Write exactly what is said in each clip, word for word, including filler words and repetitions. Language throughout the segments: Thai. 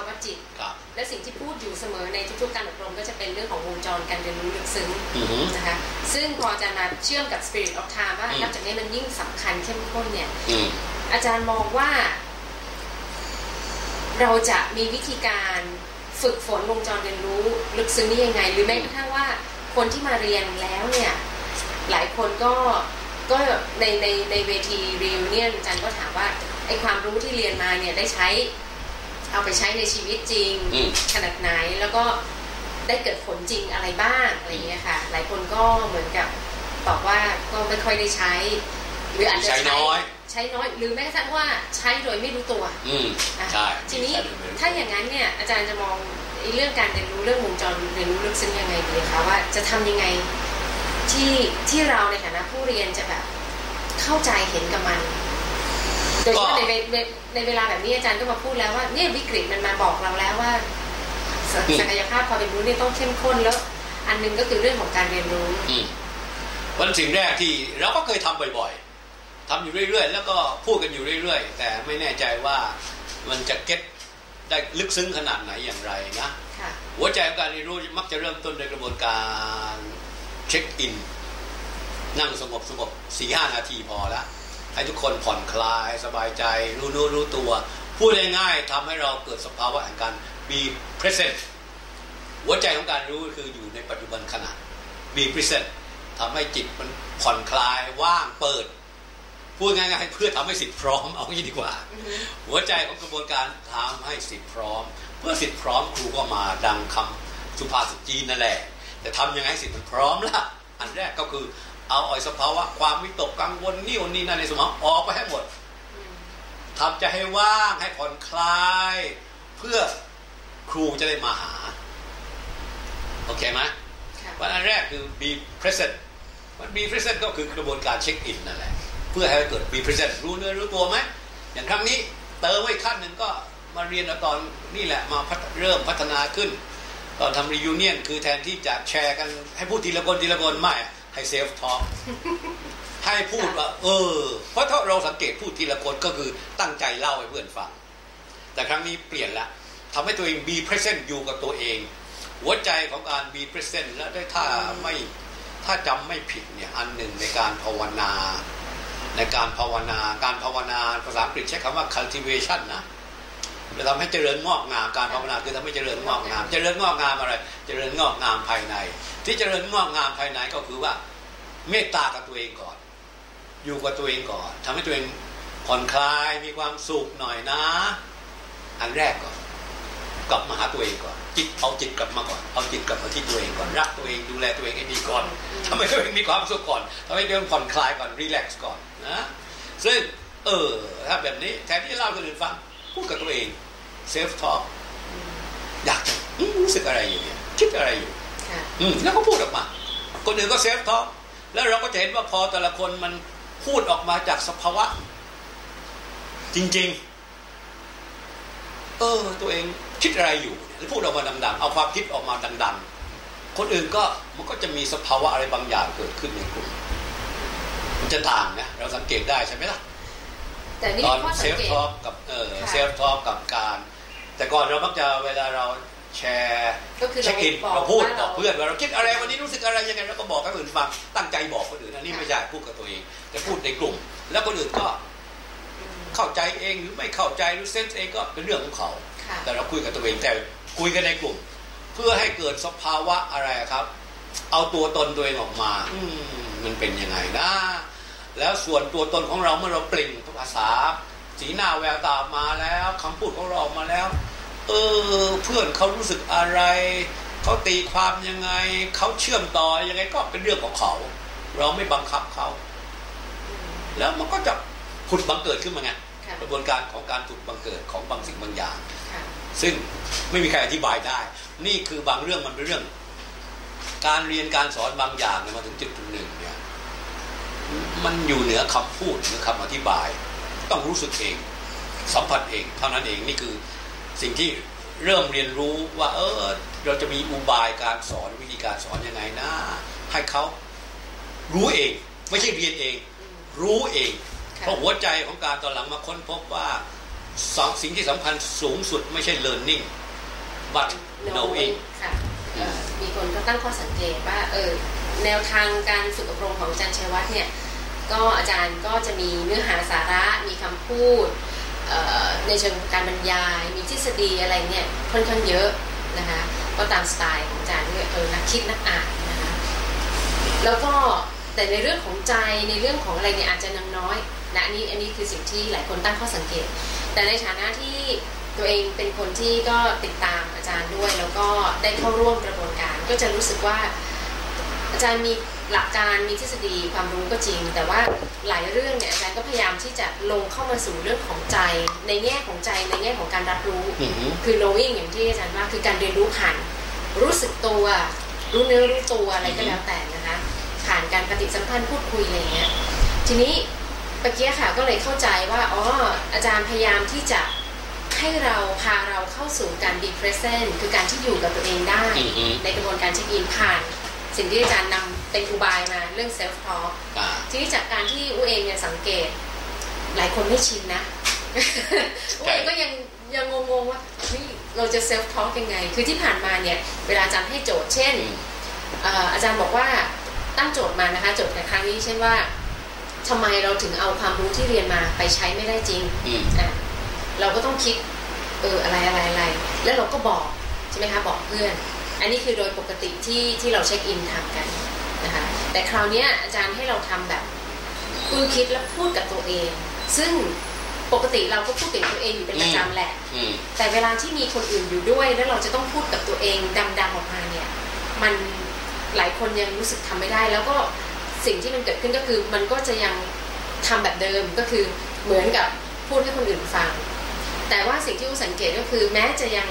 าวะจิตและสิ่งที่พูดอยู่เสมอในทุกๆการอบรมก็จะเป็นเรื่องของวงจรการเรียนรู้ลึกซึ้งนะคะซึ่งพออาจารย์มาเชื่อมกับ Spirit of Time ว่านับจากนี้มันยิ่งสำคัญเข้มข้นเนี่ยอาจารย์มองว่าเราจะมีวิธีการฝึกฝนวงจรเรียนรู้ลึกซึ้งนี่ยังไงหรือแม้กระทั่งว่าคนที่มาเรียนแล้วเนี่ยหลายคนก็ก็ในในในเวที Reunion อาจารย์ก็ถามว่าไอความรู้ที่เรียนมาเนี่ยได้ใช้เอาไปใช้ในชีวิตจริงขนาดไหนแล้วก็ได้เกิดผลจริงอะไรบ้างอะไรเงี้ยค่ะหลายคนก็เหมือนกับตอบว่าก็ไม่ค่อยได้ใช้หรืออาจจะใช้น้อยใช้น้อยหรือแม้กระทั่งว่าใช้โดยไม่รู้ตัวทีนี้ถ้าอย่างนั้นเนี่ยอาจารย์จะมองเรื่องการเรียนรู้เรื่องวงจรเรียนรู้ลึกซึ้งยังไงดีคะว่าจะทำยังไงที่ที่เราในฐานะผู้เรียนจะแบบเข้าใจเห็นกับมันโดยเฉพาะในในเวลาแบบนี้อาจารย์ก็มาพูดแล้วว่าเนี่ยวิกฤตมันมาบอกเราแล้วว่าศักยภาพความเป็นรู้เนี่ยต้องเข้มข้นแล้วอันนึงก็คือเรื่องของการเรียนรู้วันสิ่งแรกที่เราก็เคยทำบ่อยๆทำอยู่เรื่อยๆแล้วก็พูดกันอยู่เรื่อยๆแต่ไม่แน่ใจว่ามันจะเก็ตได้ลึกซึ้งขนาดไหนอย่างไรนะหัวใจของการเรียนรู้มักจะเริ่มต้นในกระบวนการเช็คอินนั่งสงบสงบสี่ห้านาทีพอละให้ทุกคนผ่อนคลายสบายใจรู้รู้รู้ตัวพูดง่ายๆทำให้เราเกิดสภาวะแห่งการ be present หัวใจของการรู้คืออยู่ในปัจจุบันขณะ be present ทำให้จิตมันผ่อนคลายว่างเปิดพูดง่ายๆเพื่อทำให้สิทธิ์พร้อมเอางี้ดีกว่า mm-hmm. หัวใจของกระบวนการทำให้สิทธิ์พร้อมเพื่อสิทธิ์พร้อมครูก็มาดังคำสุภาษิตจีนนั่นแหละแต่ทำยังไงให้สิทธิ์มันพร้อมล่ะอันแรกก็คือเอาไอ้สภาวะความวิตกกังวลนี่โน่นนี่นั่นในสมองออกไปให้หมด mm-hmm. ทำใจให้ว่างให้ผ่อนคลายเพื่อครูจะได้มาหาโอเคไหม okay. วันอันแรกคือ be present มัน be present ก็คือกระบวนการเช็คอินนั่นแหละเพื่อให้เกิด be present รู้เนื้อรู้ตัวไหมอย่างครั้งนี้เติมไว้ขั้นหนึ่งก็มาเรียนตอนนี่แหละมาเริ่มพัฒนาขึ้นตอนทำ reunion คือแทนที่จะแชร์กันให้พูดทีละคนทีละคนไม่ให้ self talk ให้พูดว่าเออเพราะถ้าเราสังเกตพูดทีละคนก็คือตั้งใจเล่าให้เพื่อนฟังแต่ครั้งนี้เปลี่ยนละทำให้ตัวเอง be present อยู่กับตัวเองหัวใจของการ be present และได้ถ้าไม่ถ้าจำไม่ผิดเนี่ยอันหนึ่งในการภาวนาในการภาวนาการภาวนาภาษาอังกฤษใช้คำว่า cultivation นะจะทำให้เจริญงอกงามการภาวนาคือทำให้เจริญงอกงามเจริญงอกงามอะไรเจริญงอกงามภายในที่เจริญงอกงามภายในก็คือว่าเมตตากับตัวเองก่อนอยู่กับตัวเองก่อนทำให้ตัวเองผ่อนคลายมีความสุขหน่อยนะอันแรกก่อนกลับมาหาตัวเองก่อนจิตเอาจิตกลับมาก่อนเอาจิตกลับมาที่ตัวเองก่อนรักตัวเองดูแลตัวเองให้ดีก่อนทำให้ตัวเองมีความสุขก่อนทำให้ตัวเองผ่อนคลายก่อนรีแลกซ์ก่อนนะซึ่งเออถ้าแบบนี้แทนที่เล่าคนอื่นฟังพูดกับตัวเองเซลฟ์ทอล์กอยากจะรู้สึกอะไรอยู่เนี่ยคิดอะไรอยู่แล้วก็พูดออกมาคนอื่นก็เซลฟ์ทอล์กแล้วเราก็จะเห็นว่าพอแต่ละคนมันพูดออกมาจากสภาวะจริงๆเออตัวเองคิดอะไรอยู่เนี่ยแล้วพูดออกมาดังๆเอาความคิดออกมาดังๆคนอื่นก็มันก็จะมีสภาวะอะไรบางอย่างเกิดขึ้นในกลุ่มมันจะต่างนะเราสังเกตได้ใช่ไหมล่ะแต่นี่ก็เซลฟ์ทอล์กกับเออเซลฟ์ทอล์กกับการแต่ก่อนเรามักจะเวลาเราแชร์เช็คอินเราพูดบอกเพื่อนว่าเราคิดอะไรวันนี้รู้สึกอะไรยังไงแล้วก็บอกกับคนอื่นฟังตั้งใจบอกคนอื่นอันนี้ไม่ใช่พูดกับตัวเองแต่พูดในกลุ่มแล้วคนอื่นก็เข้าใจเองหรือไม่เข้าใจหรือเซนส์เองก็เป็นเรื่องของเขาแต่เราคุยกับตัวเองแต่คุยกันในกลุ่มเพื่อให้เกิดสภาวะอะไรครับเอาตัวตนตัวเองออกมาอืมมันเป็นยังไงนะแล้วส่วนตัวตนของเราเมื่อเราเปล่งภาษาสีหน้าแววตามาแล้วคำพูดของเราออกมาแล้วเออเพื่อนเขารู้สึกอะไรเขาตีความยังไงเขาเชื่อมต่อยังไงก็เป็นเรื่องของเขาเราไม่บังคับเขาแล้วมันก็จะผุดบังเกิดขึ้นมาไงกระบวนการของการผุดบังเกิดของบางสิ่งบางอย่างซึ่งไม่มีใครอธิบายได้นี่คือบางเรื่องมันเป็นเรื่องการเรียนการสอนบางอย่างมาถึงจุดหนึ่งเนี่ยมันอยู่เหนือคำพูดหรือคำอธิบายต้องรู้สึกเองสัมผัสเองเท่านั้นเองนี่คือสิ่งที่เริ่มเรียนรู้ว่าเออเราจะมีอุบายการสอนวิธีการสอนยังไงนะให้เขารู้เองไม่ใช่เรียนเองรู้เองเพราะหัวใจของการตอนหลังมาค้นพบว่า สองสิ่งที่สำคัญสูงสุดไม่ใช่ learning but knowing ค่ะมีคนก็ตั้งข้อสังเกตว่าเออแนวทางการฝึกอบรมของอาจารย์ชัยวัฒน์เนี่ยก็อาจารย์ก็จะมีเนื้อหาสาระมีคำพูดในเชิงการบรรยายมีทฤษฎีอะไรเนี่ยค่อนข้างเยอะนะคะก็ตามสไตล์ของอาจารย์ที่เออนักคิดนักอ่านนะคะแล้วก็แต่ในเรื่องของใจในเรื่องของอะไรเนี่ยอาจจะยังน้อยนะอันนี้อันนี้คือสิ่งที่หลายคนตั้งข้อสังเกตแต่ในฐานะที่ตัวเองเป็นคนที่ก็ติดตามอาจารย์ด้วยแล้วก็ได้เข้าร่วมกระบวนการก็จะรู้สึกว่าอาจารย์มีหลักการมีทฤษฎีความรู้ก็จริงแต่ว่าหลายเรื่องเนี่ยอาจารย์ก็พยายามที่จะลงเข้ามาสู่เรื่องของใจในแง่ของใจในแง่ของการรับรู้ mm-hmm. คือ knowing อย่างที่อาจารย์ว่าคือการเรียนรู้ผ่านรู้สึกตัวรู้เนื้อรู้ตัวอะไร mm-hmm. ก็แล้วแต่นะคะผ่านการปฏิสัมพันธ์พูดคุยอะไรเงี้ยทีนี้เมื่อกี้ค่ะก็เลยเข้าใจว่าอ๋ออาจารย์พยายามที่จะให้เราพาเราเข้าสู่การ be present คือการที่อยู่กับตัวเองได้ mm-hmm. ในกระบวนการเช็คอินผ่านสิ่งที่อาจารย์นำเป็นอุบายมาเรื่อง self talk ทีนี้จากการที่อูเองเนี่ยสังเกตหลายคนไม่ชินนะ อูเองก็ยังยังงงๆว่าเฮ้ยเราจะ self talk ยังไงคือที่ผ่านมาเนี่ยเวลาอาจารย์ให้โจทย์เช่น อ, อาจารย์บอกว่าตั้งโจทย์มานะคะโจทย์ในครั้งนี้เช่นว่าทำไมเราถึงเอาความรู้ที่เรียนมาไปใช้ไม่ได้จริงอ่ะเราก็ต้องคิดเอออะไรอะไรอะไรแล้วเราก็บอกใช่ไหมคะบอกเพื่อนอันนี้คือโดยปกติที่ที่เราเช็คอินทำกันนะคะแต่คราวนี้อาจารย์ให้เราทำแบบคุณคิดแล้วพูดกับตัวเองซึ่งปกติเราก็พูดกับตัวเองอยู่เป็นประจำแหละแต่เวลาที่มีคนอื่นอยู่ด้วยแล้วเราจะต้องพูดกับตัวเองดำๆออกมาเนี่ยมันหลายคนยังรู้สึกทำไม่ได้แล้วก็สิ่งที่มันเกิดขึ้นก็คือมันก็จะยังทำแบบเดิมก็คือเหมือนกับพูดให้คนอื่นฟังแต่ว่าสิ่งที่อูสังเกตก็คือแม้จะยัง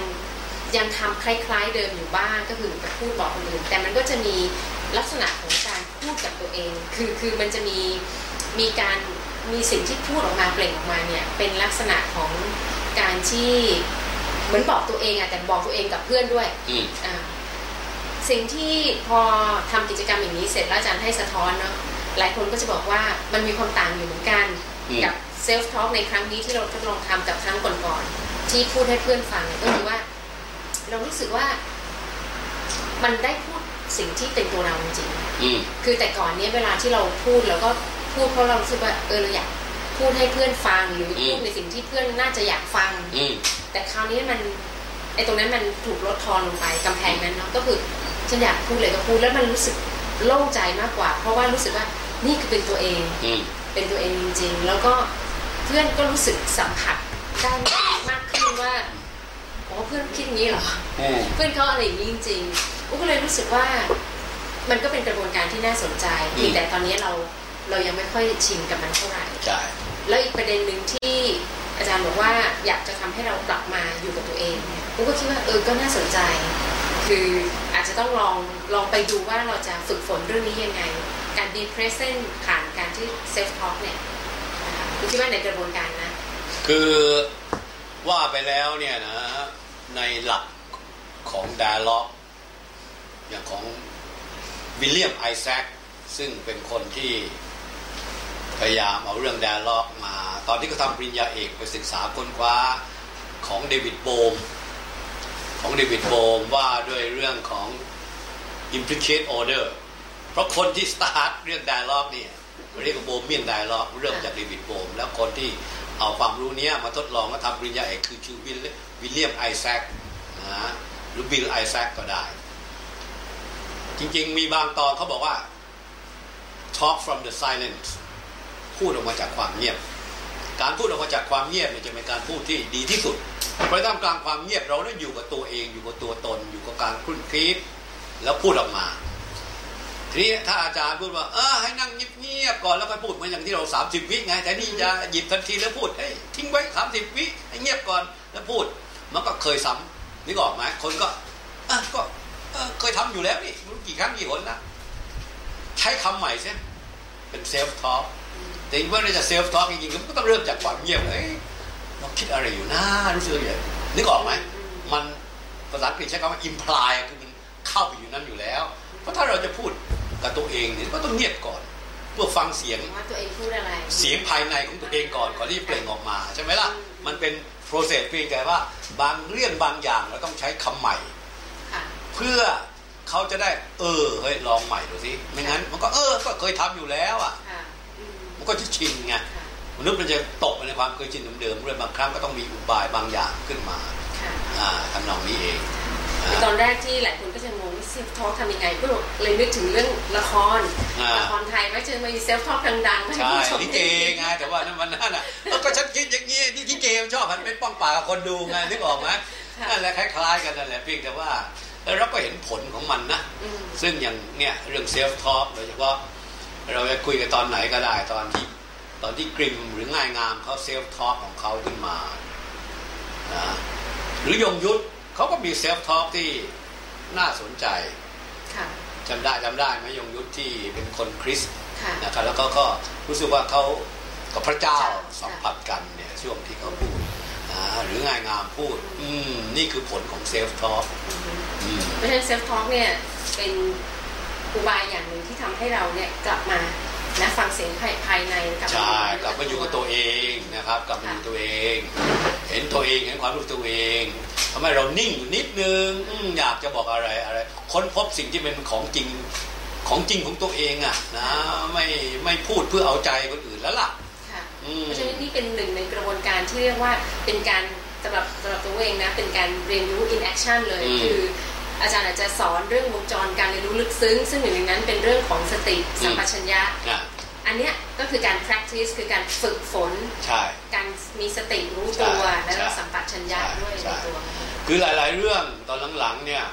ยังทำคล้ายๆเดิมอยู่บ้างก็คือพูดบอกคนอื่นแต่มันก็จะมีลักษณะของการพูดกับตัวเองคือคือมันจะมีมีการมีสิ่งที่พูดออกมาเปล่งออกมาเนี่ยเป็นลักษณะของการที่เหมือนบอกตัวเองอะแต่บอกตัวเองกับเพื่อนด้วยอ่าสิ่งที่พอทำกิจกรรมอย่างนี้เสร็จแล้วอาจารย์ให้สะท้อนเนาะหลายคนก็จะบอกว่ามันมีความต่างอยู่เหมือนกันกับเซลฟ์ทอล์กในครั้งนี้ที่เราทดลองทำกับครั้งก่อนๆที่พูดให้เพื่อนฟังก็คือว่าเรารู้สึกว่ามันได้พูดสิ่งที่เป็นตัวเราจริงๆคือแต่ก่อนเนี้ยเวลาที่เราพูดเราก็พูดเพราะเรารู้สึกว่าเออเราอยากพูดให้เพื่อนฟังหรือพูดในสิ่งที่เพื่อนน่าจะอยากฟังแต่คราวนี้มันไอ้ตรงนั้นมันถูกลดทอนลงไปกำแพงนั้นเนาะก็คือฉันอยากพูดเลยก็พูดแล้วมันรู้สึกโล่งใจมากกว่าเพราะว่ารู้สึกว่านี่คือเป็นตัวเองเป็นตัวเองจริงๆแล้วก็เพื่อนก็รู้สึกสัมผัสได้มากขึ้นว่าว่าเพื่อนคิดอย่างนี้เหรอเพื่อนเขาอะไรอย่างนี้จริงๆก็เลยรู้สึกว่ามันก็เป็นกระบวนการที่น่าสนใจแต่ตอนนี้เราเรายังไม่ค่อยชินกับมันเท่าไหร่แล้วอีกประเด็นหนึ่งที่อาจารย์บอกว่าอยากจะทำให้เรากลับมาอยู่กับตัวเองกูก็คิดว่าเออก็น่าสนใจคืออาจจะต้องลองลองไปดูว่าเราจะฝึกฝนเรื่องนี้ยังไงการ be present ผ่านการที่ self talk เนี่ยกูคิดว่าในกระบวนการนะคือว่าไปแล้วเนี่ยนะในหลักของ dialogue อย่างของวิลเลียมไอแซคซึ่งเป็นคนที่พยายามเอาเรื่อง dialogue มาตอนที่เขาทำปริญญาเอกไปศึกษาค้นคว้าของเดวิดโบมของเดวิดโบมว่าด้วยเรื่องของ implicate order เพราะคนที่ start เรื่อง dialogue เนี่ยเรียกว่าโบเมียน dialogue เริ่มจากเดวิดโบมแล้วคนที่เอาความรู้นี้มาทดลองและทำปริญญาเอกคือชื่อวิลเลียมไอแซคนะหรือบิลไอแซคก็ได้จริงๆมีบางตอนเขาบอกว่า Talk from the Silence พูดออกมาจากความเงียบการพูดออกมาจากความเงียบเนี่ยจะเป็นการพูดที่ดีที่สุดเพราะท่ามกลางความเงียบเรานั้นอยู่กับตัวเองอยู่กับตัวตนอยู่กับการคลุ่นคิดแล้วพูดออกมาทีนี้ถ้าอาจารย์พูดว่าเออให้นั่งเงียบๆก่อนแล้วไปพูดเหมือนอย่างที่เราสามสิบวิไงแต่นี่จะหยิบทันทีแล้วพูดเฮ้ยทิ้งไว้สามสิบวิให้เงียบก่อนแล้วพูดมันก็เคยซ้ำนึกออกไหมคนก็อ่ะก็เออเคยทำอยู่แล้วนี่ไม่รู้กี่ครั้งกี่หนแล้วใช้คำใหม่ซิเป็นเซลฟ์ทอล์กแต่เมื่อเราจะเซลฟ์ทอล์กจริงๆก็ต้องเริ่มจากความเงียบเลยเราคิดอะไรอยู่นะรู้สึกอย่างนึกออกไหมมันภาษาอังกฤษใช้คำว่า imply คือมันเข้าไปอยู่นั้นอยู่แล้วเพราะถ้าเราจะพูดกับตัวเองเนี่ยก็ต้องเงียบก่อนเพื่อฟังเสียงว่าตัวเองพูดอะไรเสียงภายในของตัวเองก่อนก่อนที่จะเปล่งออกมาใช่ไหมล่ะมันเป็น โปรเซสเพียงแต่ว่าบางเรื่องบางอย่างเราต้องใช้คำใหม่เพื่อเขาจะได้เออเฮ้ยลองใหม่ดูสิไม่งั้นมันก็เออก็เคยทำอยู่แล้วอ่ะมันก็จะชินไงมนุษย์มันจะตกในความเคยชินเดิมๆด้วยบางครั้งก็ต้องมีอุบายบางอย่างขึ้นมาทำนองนี้เองตอนแรกที่หลายคนก็จะงงว่าเซลฟ์ทอล์กทำยังไงก็เลยนึกถึงเรื่องละครละครไทยว่าจะมีเซลฟ์ทอล์กดังๆใช่ที่เกย์ไงแต่ว่านั้นมันนั่นอ่ะแล้วก็ฉันคิดอย่างนี้ที่ที่เกย์ชอบมันเป็นป้องปากกับคนดูไงนึกออกไหมนั่นแหละคล้ายๆกันนั่นแหละเพียงแต่ว่าเราก็เห็นผลของมันนะซึ่งอย่างเนี่ยเรื่องเซลฟ์ทอล์กโดยเฉพาะเราจะคุยกันตอนไหนก็ได้ตอนที่ตอนที่กริมหรือง่ายงามเขาเซลฟ์ทอล์กของเขาขึ้นมาหรือยงยุทธเขาก็มีเซลฟ์ทอล์กที่น่าสนใจจำได้จำได้ไหมยงยุทธที่เป็นคนคริสต์นะครับแล้วก็ก็รู้สึกว่าเขากับพระเจ้าสัมผัสกันเนี่ยช่วงที่เขาพูดหรือง่ายงามพูดอืมนี่คือผลของเซลฟ์ทอล์กเพราะฉะนั้นเซลฟ์ทอล์กเนี่ยเป็นอุบายอย่างหนึ่งที่ทำให้เราเนี่ยกลับมานะฟังเสียงภายในกับใช่กลับมาอยู่กับตัวเองนะครับกลับมาอยู่ตัวเองเห็นตัวเองเห็นความรู้ตัวเองทำให้เรานิ่งนิดนึงอยากจะบอกอะไรอะไรค้นพบสิ่งที่เป็นของจริงของจริงของตัวเองอ่ะนะไม่ไม่พูดเพื่อเอาใจคนอื่นแล้วล่ะค่ะเพราะฉะนั้นนี่เป็นหนึ่งในกระบวนการที่เรียกว่าเป็นการสำหรับสำหรับตัวเองนะเป็นการเรียนรู้ in action เลยคืออาจารย์อาจจะสอนเรื่องวงจรการเรียนรู้ลึกซึ้งซึ่งหนึ่งในนั้นเป็นเรื่องของสติสัมปชัญญะอันเนี้ยก็คือการ practice คือการฝึกฝนการมีสติรู้ตัวและสัมปชัญญะด้วยในตัวคือหลายๆเรื่องตอนหลังๆเนี่ย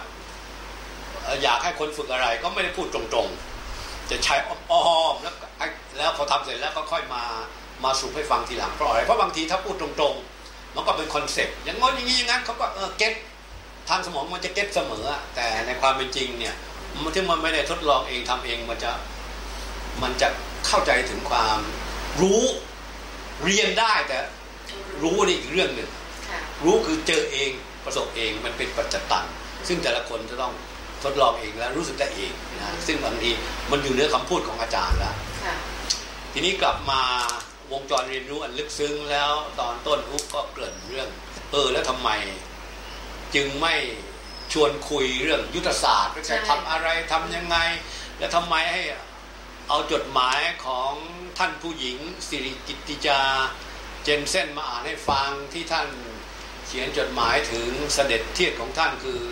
อยากให้คนฝึกอะไรก็ไม่ได้พูดตรงๆจะใช้อ้อมๆแล้วแล้วพอทำเสร็จแล้วก็ค่อยมามาสรุปให้ฟังทีหลังเพราะอะไรเพราะบางทีถ้าพูดตรงๆมันก็เป็นคอนเซ็ปต์อย่างงั้นอย่างนี้อย่างนั้นเขาก็เออเก็ตทางสมองมันจะเก็ตเสมอแต่ในความเป็นจริงเนี่ยถึงมันไม่ได้ทดลองเองทำเองมันจะมันจะเข้าใจถึงความรู้เรียนได้แต่รู้นี่อีกเรื่องหนึ่งรู้คือเจอเองประสบเองมันเป็นปัจจตังซึ่งแต่ละคนจะต้องทดลองเองและรู้สึกได้เองนะซึ่งบางทีมันอยู่เหนือคำพูดของอาจารย์แล้วทีนี้กลับมาวงจรเรียนรู้อันลึกซึ้งแล้วตอนต้นอุ๊บก็เกริ่นเรื่องเออแล้วทำไมจึงไม่ชวนคุยเรื่องยุทธศาสตร์ว่าจะทำอะไรทำยังไงและทำไมให้เอาจดหมายของท่านผู้หญิงสิริกิติยาเจนเซ่นมาอ่านให้ฟังที่ท่านเขียนจดหมายถึงเสด็จเทียดของท่านคือ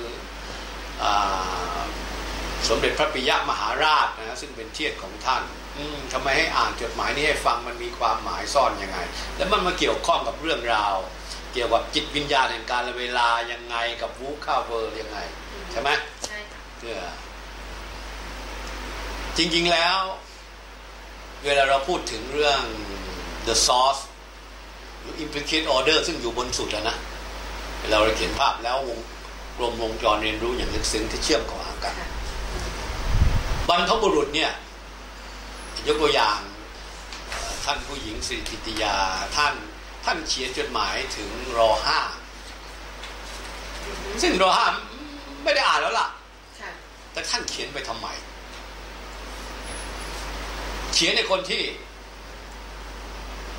สมเด็จพระปิยมหาราชนะซึ่งเป็นเทียดของท่านทำไมให้อ่านจดหมายนี้ให้ฟังมันมีความหมายซ่อนยังไงและมันมาเกี่ยวข้องกับเรื่องราวเกี่ยวกับจิตวิญญาณแห่งการเวลายังไงกับวูคาเวอร์ยังไงใช่ไหมใช่ค่ะเพื่อจริงๆแล้วเวลาเราพูดถึงเรื่อง the source หรือ implicate order ซึ่งอยู่บนสุดแล้วนะเราเขียนภาพแล้ววงกลมวงจรเรียนรู้อย่างลึกซึ้งที่เชื่อมต่อกันบรรพบุรุษเนี่ยยกตัวอย่างท่านผู้หญิงสิริกิติยาท่านท่านเขียนจดหมายถึงรอห้าซึ่งรอห้าไม่ได้อ่านแล้วล่ะแต่ท่านเขียนไปทำไมเขียนในคนที่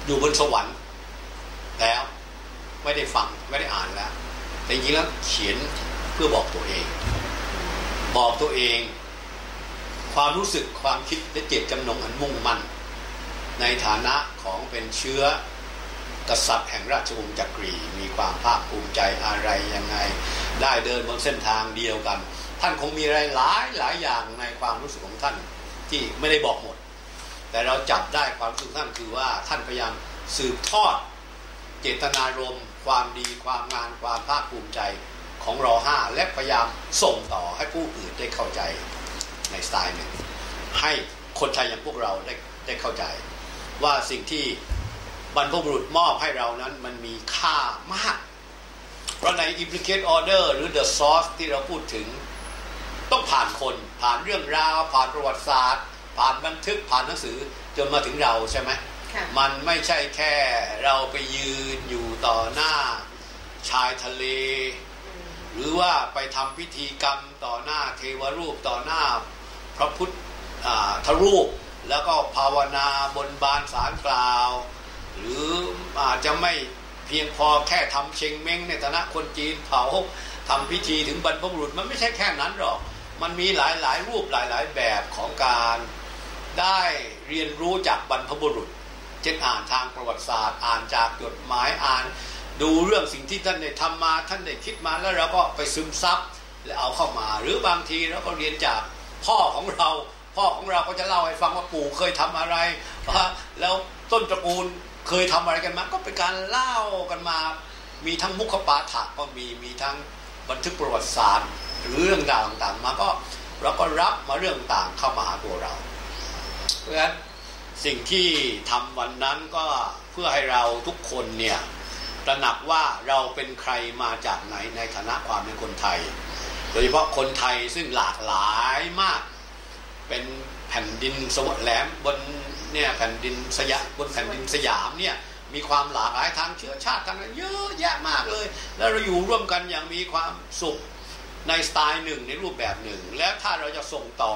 อยู่บนสวรรค์แล้วไม่ได้ฟังไม่ได้อ่านแล้วแต่จริงๆแล้วเขียนเพื่อบอกตัวเองบอกตัวเองความรู้สึกความคิดและเจตจำนงอันมุ่งมั่นในฐานะของเป็นเชื้อกษัตริย์แห่งราชวงศ์จักรีมีความภาคภูมิใจอะไรยังไงได้เดินบนเส้นทางเดียวกันท่านคงมีหลายหลายอย่างในความรู้สึกของท่านที่ไม่ได้บอกหมดแต่เราจับได้ความรู้สึกท่านคือว่าท่านพยายามสืบทอดเจตนารมณ์ความดีความงานความภาคภูมิใจของรอห้าและพยายามส่งต่อให้ผู้อื่นได้เข้าใจในสไตล์หนึ่งให้คนไทยอย่างพวกเราได้ได้เข้าใจว่าสิ่งที่บรรพบุรุษมอบให้เรานั้นมันมีค่ามากเพราะใน implicate order หรือ the source ที่เราพูดถึงต้องผ่านคนผ่านเรื่องราวผ่านประวัติศาสตร์ผ่านบันทึกผ่านหนังสือจนมาถึงเราใช่ไหมมันไม่ใช่แค่เราไปยืนอยู่ต่อหน้าชายทะเลหรือว่าไปทำพิธีกรรมต่อหน้าเทวรูปต่อหน้าพระพุทธรูปแล้วก็ภาวนาบนบานสารกล่าวหรืออาจจะไม่ เพียงพอแค่ทำเชงเม้งในฐานะคนจีนเผาทำพิธีถึงบรรพบุรุษมันไม่ใช่แค่นั้นหรอกมันมีหลายๆรูปหลายๆแบบของการได้เรียนรู้จากบรรพบุรุษเช่นอ่านทางประวัติศาสตร์อ่านจากจดหมายอ่านดูเรื่องสิ่งที่ท่านได้ทำมาท่านได้คิดมาแล้วเราก็ไปซึมซับและเอาเข้ามาหรือบางทีเราก็เรียนจากพ่อของเราพ่อของเราก็จะเล่าให้ฟังว่าปู่เคยทำอะไรแล้วต้นตระกูลเคยทำอะไรกันมาก็เป็นการเล่ากันมามีทั้งมุขปาฐะก็มีมีทั้งบันทึกประวัติศาสตร์หรือเรื่องราวต่างๆมาก็เราก็รับมาเรื่องต่างเข้ามาหาตัวเราเพราะฉะนั้นสิ่งที่ทำวันนั้นก็เพื่อให้เราทุกคนเนี่ยตระหนักว่าเราเป็นใครมาจากไหนในฐานะความเป็นคนไทยโดยเฉพาะคนไทยซึ่งหลากหลายมากเป็นแผ่นดินสวรรค์แหลมบนเนี่ยแผ่นดินสยามบนแผ่นดินสยามเนี่ยมีความหลากหลายทางเชื้อชาติทางนั้นเยอะแยะมากเลยแล้วเราอยู่ร่วมกันอย่างมีความสุขในสไตล์หนึ่งในรูปแบบหนึ่งแล้วถ้าเราจะส่งต่อ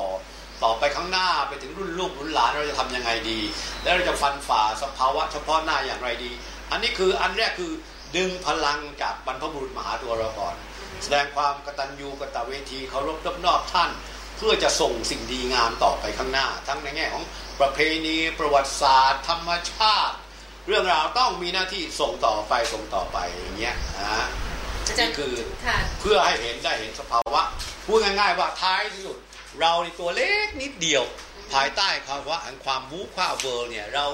ต่อไปข้างหน้าไปถึงรุ่นลูกรุ่นหลานเราจะทำยังไงดีแล้วเราจะฟันฝ่าสภาวะเฉพาะหน้าอย่างไรดีอันนี้คืออันแรกคือดึงพลังจากบรรพบุรุษมาหาตัวเราก่อนแสดงความกตัญญูกตเวทีเคารพนับนอบท่านเพื่อจะส่งสิ่งดีงามต่อไปข้างหน้าทั้งในแง่ของประเพณีประวัติศาสตร์ธรรมชาติเรื่องราวต้องมีหน้าที่ส่งต่อไปส่งต่อไปอย่างเงี้ยนะนี่คือเพื่อให้เห็นได้เห็นสภาวะพูดง่ายๆว่าท้ายที่สุดเราในตัวเล็กนิดเดียวภายใต้ภาวะแห่งความวู้ข้าวเวอร์เนี่ยเรา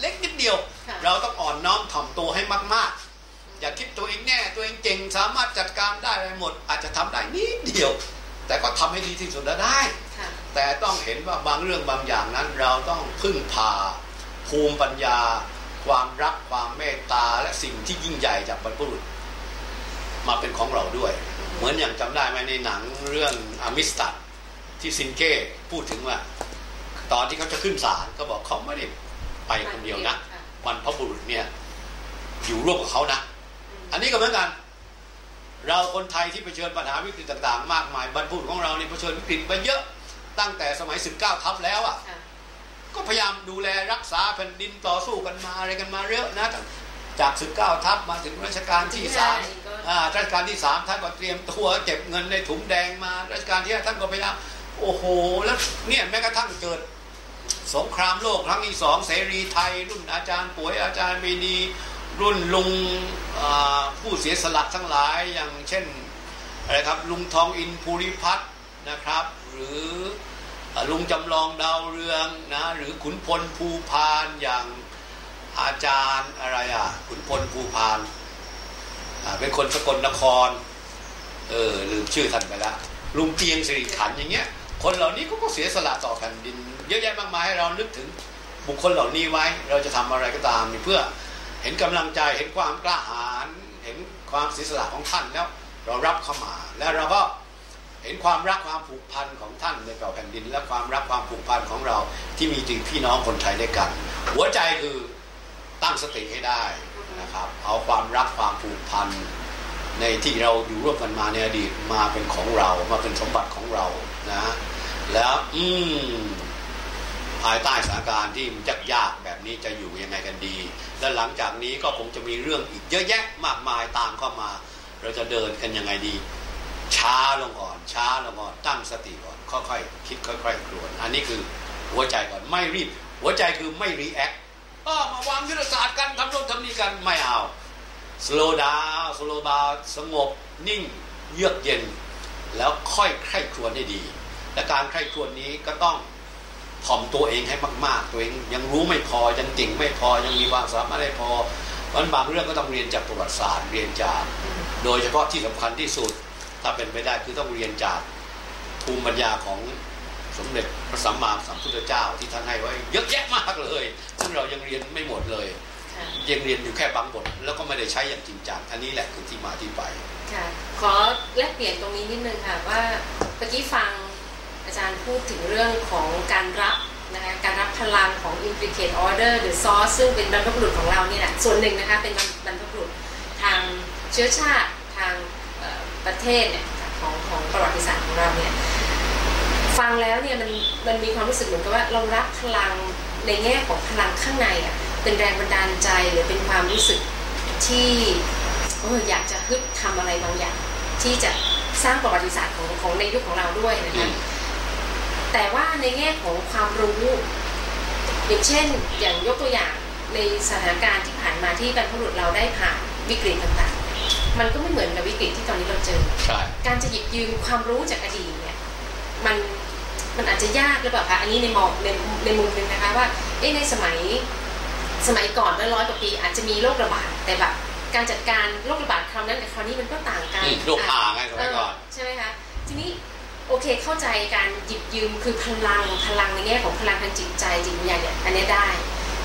เล็กนิดเดียวเราต้องอ่อนน้อมถ่อมตัวให้มากๆอย่าคิดตัวเองแน่ตัวเองเก่งสามารถจัดการได้อะไรหมดอาจจะทำได้นิดเดียวแต่ก็ทำให้ดีที่สุดได้แต่ต้องเห็นว่าบางเรื่องบางอย่างนั้นเราต้องพึ่งพาภูมิปัญญาความรักความเมตตาและสิ่งที่ยิ่งใหญ่จากบรรพบุรุษมาเป็นของเราด้วยเหมือนอย่างจำได้ไหมในหนังเรื่องอามิสตัดที่ซินเก้พูดถึงว่าตอนที่เขาจะขึ้นศาลก็บอกเขาไม่ได้ไปคนเดียวนะบรรพบุรุษเนี่ยอยู่ร่วมกับเขานะอันนี้ก็เหมือนกันเราคนไทยที่เผชิญปัญหาวิกฤตต่างๆมากมายบรรพบุรุษของเราเนี่ยเผชิญวิกฤตมาเยอะตั้งแต่สมัยสิบเก้าทับแล้วอ่ะก็พยายามดูแลรักษาแผ่นดินต่อสู้กันมาอะไรกันมาเยอะนะจากสิบเก้าทับมาถึงรัชกาลที่สามรัชกาลที่สามท่านก็เตรียมตัวเก็บเงินในถุงแดงมารัชกาลที่ท่านก็พยายามโอ้โหแล้วเนี่ยแม้กระทั่งเกิดสงครามโลกครั้งที่สองเสรีไทยรุ่นอาจารย์ป่วยอาจารย์เมนีรุ่นลุงผู้เสียสละทั้งหลายอย่างเช่นอะไรครับลุงทองอินภูริพัฒน์นะครับหรือลุงจำลองดาวเรืองนะหรือขุนพลภูพานอย่างอาจารย์อะไรอ่ะขุนพลภูพานเป็นคนสกลนครเออลืมชื่อท่านไปแล้วลุงเปียงสิริขันอย่างเงี้ยคนเหล่านี้ก็เสียสละต่อแผ่นดินเยอะแยะมากมายให้เรานึกถึงบุคคลเหล่านี้ไว้เราจะทำอะไรก็ตามเพื่อเห็นกำลังใจเห็นความกล้าหาญเห็นความเสียสละของท่านแล้วเรารับเข้ามาแล้วเราก็เห็นความรักความผูกพันของท่านในต่อแผ่นดินและความรักความผูกพันของเราที่มีถึงพี่น้องคนไทยด้วยกันหัวใจคือตั้งสติให้ได้นะครับเอาความรักความผูกพันในที่เราอยู่ร่วมกันมาในอดีตมาเป็นของเรามาเป็นสมบัติของเรานะแล้วอืมภายใต้สถานการณ์ที่มันยากๆแบบนี้จะอยู่ยังไงกันดีและหลังจากนี้ก็คงจะมีเรื่องอีกเยอะแยะมากมายตามเข้ามาเราจะเดินกันยังไงดีช้าลงก่อนช้าลงก่อนตั้งสติก่อนค่อยๆคิดค่อยๆครวญอันนี้คือหัวใจก่อนไม่รีบหัวใจคือไม่รีแอคก็มาวางยุทธศาสตร์กันทำโน่นทำนี่กันไม่เอาสโลดาสโลบาสงบนิ่งเยือกเย็นแล้วค่อยไข้ครวญให้ดีและการไข้ครวญนี้ก็ต้องถ่อมตัวเองให้มากๆตัวเองยังรู้ไม่พอยังเก่งไม่พอยังมีความสามารถไม่พอวันบางเรื่องก็ต้องเรียนจากประวัติศาสตร์เรียนจากโดยเฉพาะที่สำคัญที่สุดถ้าเป็นไปได้คือต้องเรียนจากภูมิปัญญาของสมเด็จพระสัมมาสัมพุทธเจ้าที่ท่านให้ไว้เยอะแยะมากเลยซึ่งเรายังเรียนไม่หมดเลยยังเรียนอยู่แค่บางบทแล้วก็ไม่ได้ใช้อย่างจริงจังอันนี้แหละคือที่มาที่ไปค่ะขอแลกเปลี่ยนตรงนี้นิดนึงค่ะว่าเมื่อกี้ฟังอาจารย์พูดถึงเรื่องของการรับนะคะการรับพลังของ implicate order หรือ source ซึ่งเป็นบรรพบุรุษของเรานี่แหละส่วนหนึ่งนะคะเป็นบรรพบุรุษทางเชื้อชาติทางประเทศเนี่ยของของประวัติศาสตร์ของเราเนี่ยฟังแล้วเนี่ยมันมันมีความรู้สึกเหมือนกับว่าเรารับพลังในแง่ของพลังข้างในอ่ะเป็นแรงบันดาลใจหรือเป็นความรู้สึก ที่เอออยากจะฮึดทำอะไรบางอย่างที่จะสร้างประวัติศาสตร์ของของในยุคของเราด้วยนะคะแต่ว่าในแง่ของความรู้อย่างเช่นอย่างยกตัวอย่างในสถานการณ์ที่ผ่านมาที่บรรพบุรุษเราได้ผ่านวิกฤตต่างๆมันก็ไม่เหมือนกับวิกฤตที่ตอนนี้เราเจอการจะหยิบยืมความรู้จากอดีตเนี่ยมันมันอาจจะยากหรือเปล่าคะอันนี้ในมองในในมุมนึงนะคะว่าเอ๊ะในสมัยสมัยก่อนร้อยกว่าปีอาจจะมีโรคระบาดแต่แบบการจัดการโรคระบาดคราวนั้นกับคราวนี้มันก็ต่างกันโรคต่างกันสมัยก่อนใช่ไหมคะทีนี้โอเคเข้าใจการหยิบยืมคือพลังพลังในแง่ของพลังทางจิตใจจิตวิญญาณเนี่ยอันนี้ได้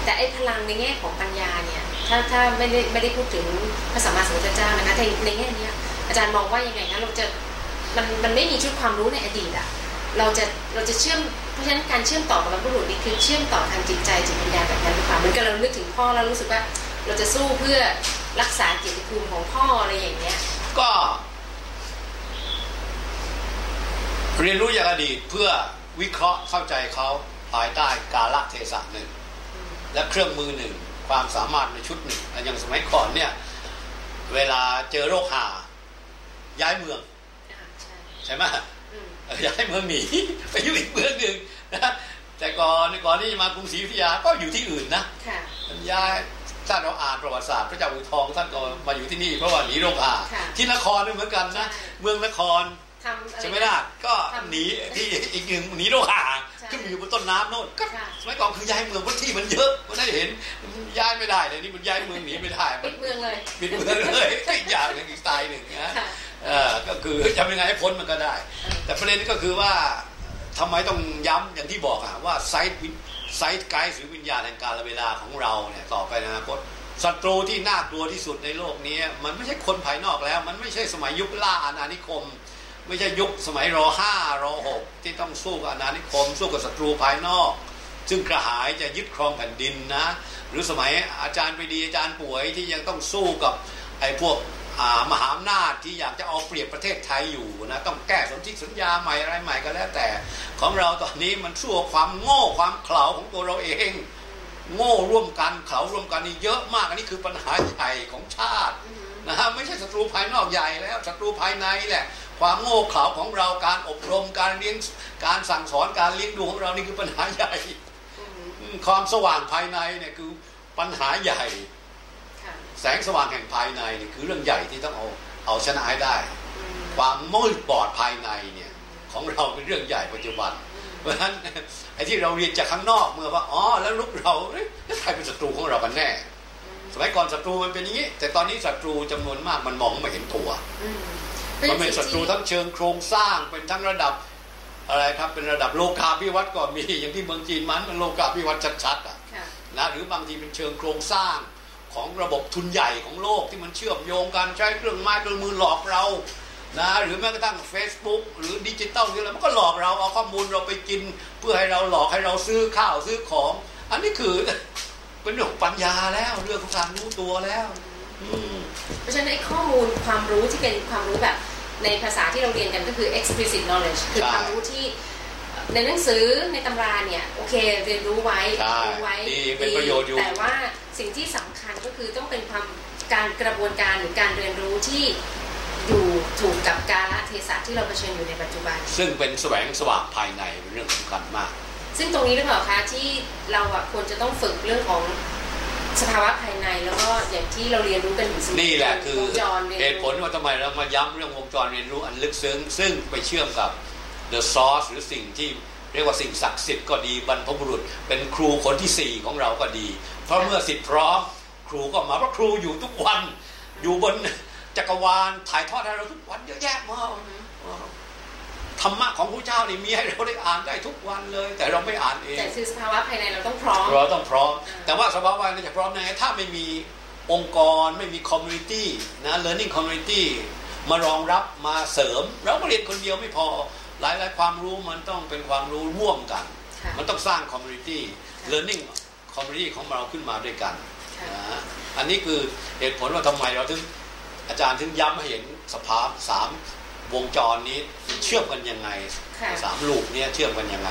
แต่ไอ้พลังในแง่ของปัญญาเนี่ยถ้าถ้าไม่ได้ไม่ได้พูดถึงพระสัมมาสัมพุทธเจ้านะคะในในแง่นี้อาจารย์มองว่ายังไงนะเราจะมันมันไม่มีชุดความรู้ในอดีตอะเราจะเราจะเชื่อมเพราะฉะนั้นการเชื่อมต่อกับบรรพบุรุษนี่คือเชื่อมต่อทางจิตใจจิตวิญญาณแบบนั้นหรือเปล่าเหมือนกับเรานึกถึงพ่อแล้วรู้สึกว่าเราจะสู้เพื่อรักษาเกียรติภูมิของพ่ออะไรอย่างเงี้ยก็เรียนรู้จากอดีตเพื่อวิเคราะห์เข้าใจเขาภายใต้กาลเทศะหนึ่งและเครื่องมือหนึ่งความสามารถในชุดหนึ่งอย่างสมัยก่อนเนี่ยเวลาเจอโรคห่าย้ายเมืองใช่ไหมย้ายเมืองหนีไปอยู่อีกเมืองหนึ่งนะแต่ก่อนก่อนที่จะมากรุงศรีอยุธยาก็อยู่ที่อื่นนะมันย้ายท่านเราอ่านประวัติศาสตร์พระเจ้าอู่ทองท่านก็มาอยู่ที่นี่เพราะว่าหนีโรคห่าที่นครเหมือนกันนะเมืองนครใช่ไหมล่ะก็หนีที่อีกหนึ่งหนีโรคห่าขึ้นอยู่บนต้นน้ำโน่นก็สมัยก่อนคือย้ายเมืองเพราะที่มันเยอะมันได้เห็นย้ายไม่ได้เลยนี่มันย้ายเมืองหนีไม่ได้ปิดเมืองเลยปิดเมืองเลยอีกอย่างหนึ่งอีกสไตล์หนึ่งนะก็คือทำยังไงให้พ้นมันก็ได้แต่ประเด็นก็คือว่าทำไมต้องย้ำอย่างที่บอกอะว่าไซต์ไซต์ไกด์หรือวิญญาณแห่งกาลเวลาของเราเนี่ยต่อไปในอนาคตศัตรูที่น่ากลัวที่สุดในโลกนี้มันไม่ใช่คนภายนอกแล้วมันไม่ใช่สมัยยุคล่าอาณานิคมไม่ใช่ยุคสมัยรห้ารหกที่ต้องสู้กับอาณานิคมสู้กับศัตรูภายนอกซึ่งกระหายจะยึดครองแผ่นดินนะหรือสมัยอาจารย์ปรีดีอาจารย์ป่วยที่ยังต้องสู้กับไอ้พวกมหาอำนาจที่อยากจะเอาเปรียบประเทศไทยอยู่นะต้องแก้สนธิสัญญาใหม่อะไรใหม่ก็แล้วแต่ของเราตอนนี้มันสู้กับความโง่ความเขลาของตัวเราเองโง่ร่วมกันเขลาร่วมกันนี่เยอะมากอันนี้คือปัญหาใหญ่ของชาตินะฮะไม่ใช่ศัตรูภายนอกใหญ่แล้วศัตรูภายในแหละความโง่เขลาของเราการอบรมการเลี้ยงการสั่งสอนการเลี้ยงดูของเรานี่คือปัญหาใหญ่ความสว่างภายในเนี่ยคือปัญหาใหญ่แสงสว่างแห่งภายในนี่คือเรื่องใหญ่ที่ต้องเอาเอาชนะให้ได้ความมืดบอดภายในเนี่ยของเราเป็นเรื่องใหญ่ปัจจุบันเพราะฉะนั้นไอ้ที่เราเรียนจากข้างนอกเมื่อว่าอ๋อแล้วลุกเราใครเป็นศัตรูของเรากันแน่สมัยก่อนศัตรูมันเป็นอย่างนี้แต่ตอนนี้ศัตรูจำนวนมากมันมองไม่เห็นตัวมันเป็นศัตรูทั้งเชิงโครงสร้างเป็นทั้งระดับอะไรครับเป็นระดับโลกาภิวัตน์ก็มีอย่างที่เมืองจีนมันมันโลกาภิวัตน์ชัดๆอ่ะนะหรือบางทีเป็นเชิงโครงสร้างของระบบทุนใหญ่ของโลกที่มันเชื่อมโยงกันใช้เครื่องไม้เครื่องมือหลอกเรานะหรือแม้กระทั่ง Facebook หรือดิจิตอลนี่แหละมันก็หลอกเราเอาข้อมูลเราไปกินเพื่อให้เราหลอกให้เราซื้อข้าวซื้อของอันนี้คือเป็นเรื่องปัญญาแล้วเรื่องของการรู้ตัวแล้วเพราะฉะนั้นไอ้ข้อมูลความรู้ที่เป็นความรู้แบบในภาษาที่เราเรียนกันก็คือ explicit knowledge คือความรู้ที่ในหนังสือในตำราเนี่ยโอเคเรียนรู้ไว้รู้ไว้เป็นประโยชน์อยู่แต่ว่าสิ่งที่สำคัญก็คือต้องเป็นความการกระบวนการหรือการเรียนรู้ที่อยู่ถูกกับกาลเทศะที่เราเผชิญอยู่ในปัจจุบันซึ่งเป็นแสวงสว่างภายในเป็นเรื่องสำคัญมากซึ่งตรงนี้หรือเปล่าคะที่เราควรจะต้องฝึกเรื่องของสภาวะภายในแล้วก็อย่างที่เราเรียนรู้กันอยู่ซึ่งนี่แหละคือเหตุผลว่าทำไมเรามาย้ำเรื่องวงจรเรียนรู้อันลึกซึ้งซึ่งไปเชื่อมกับThe source หรือสิ่งที่เรียกว่าสิ่งศักดิ์สิทธิ์ก็ดีบรรพบุรุษเป็นครูคนที่สี่ของเราก็ดีเพราะเมื่อสิทธิ์พร้อมครูก็มาเพราะครูอยู่ทุกวันอยู่บนจักรวาลถ่ายทอดให้เราทุกวันเยอะแยะมากธรรมะของพระเจ้านี่มีให้เราได้อ่านได้ทุกวันเลยแต่เราไม่อ่านเองแต่คือสภาวะภายในเราต้องพร้อมเราต้องพร้อมแต่ว่าสภาวะภายในจะพร้อมได้ถ้าไม่มีองค์กรไม่มีคอมมูนิตี้นะ learning community มารองรับมาเสริมเราก็เรียนคนเดียวไม่พอหลายๆความรู้มันต้องเป็นความรู้ร่วมกันมันต้องสร้างคอมมูนิตี้เลิร์นนิ่งคอมมูนิตี้ของเราขึ้นมาด้วยกันนะอันนี้คือเหตุผลว่าทำไมเราถึงอาจารย์ถึงย้ำให้เห็นสภาพสามวงจรนี้เชื่อมกันยังไงสามลูกนี้เชื่อมกันยังไง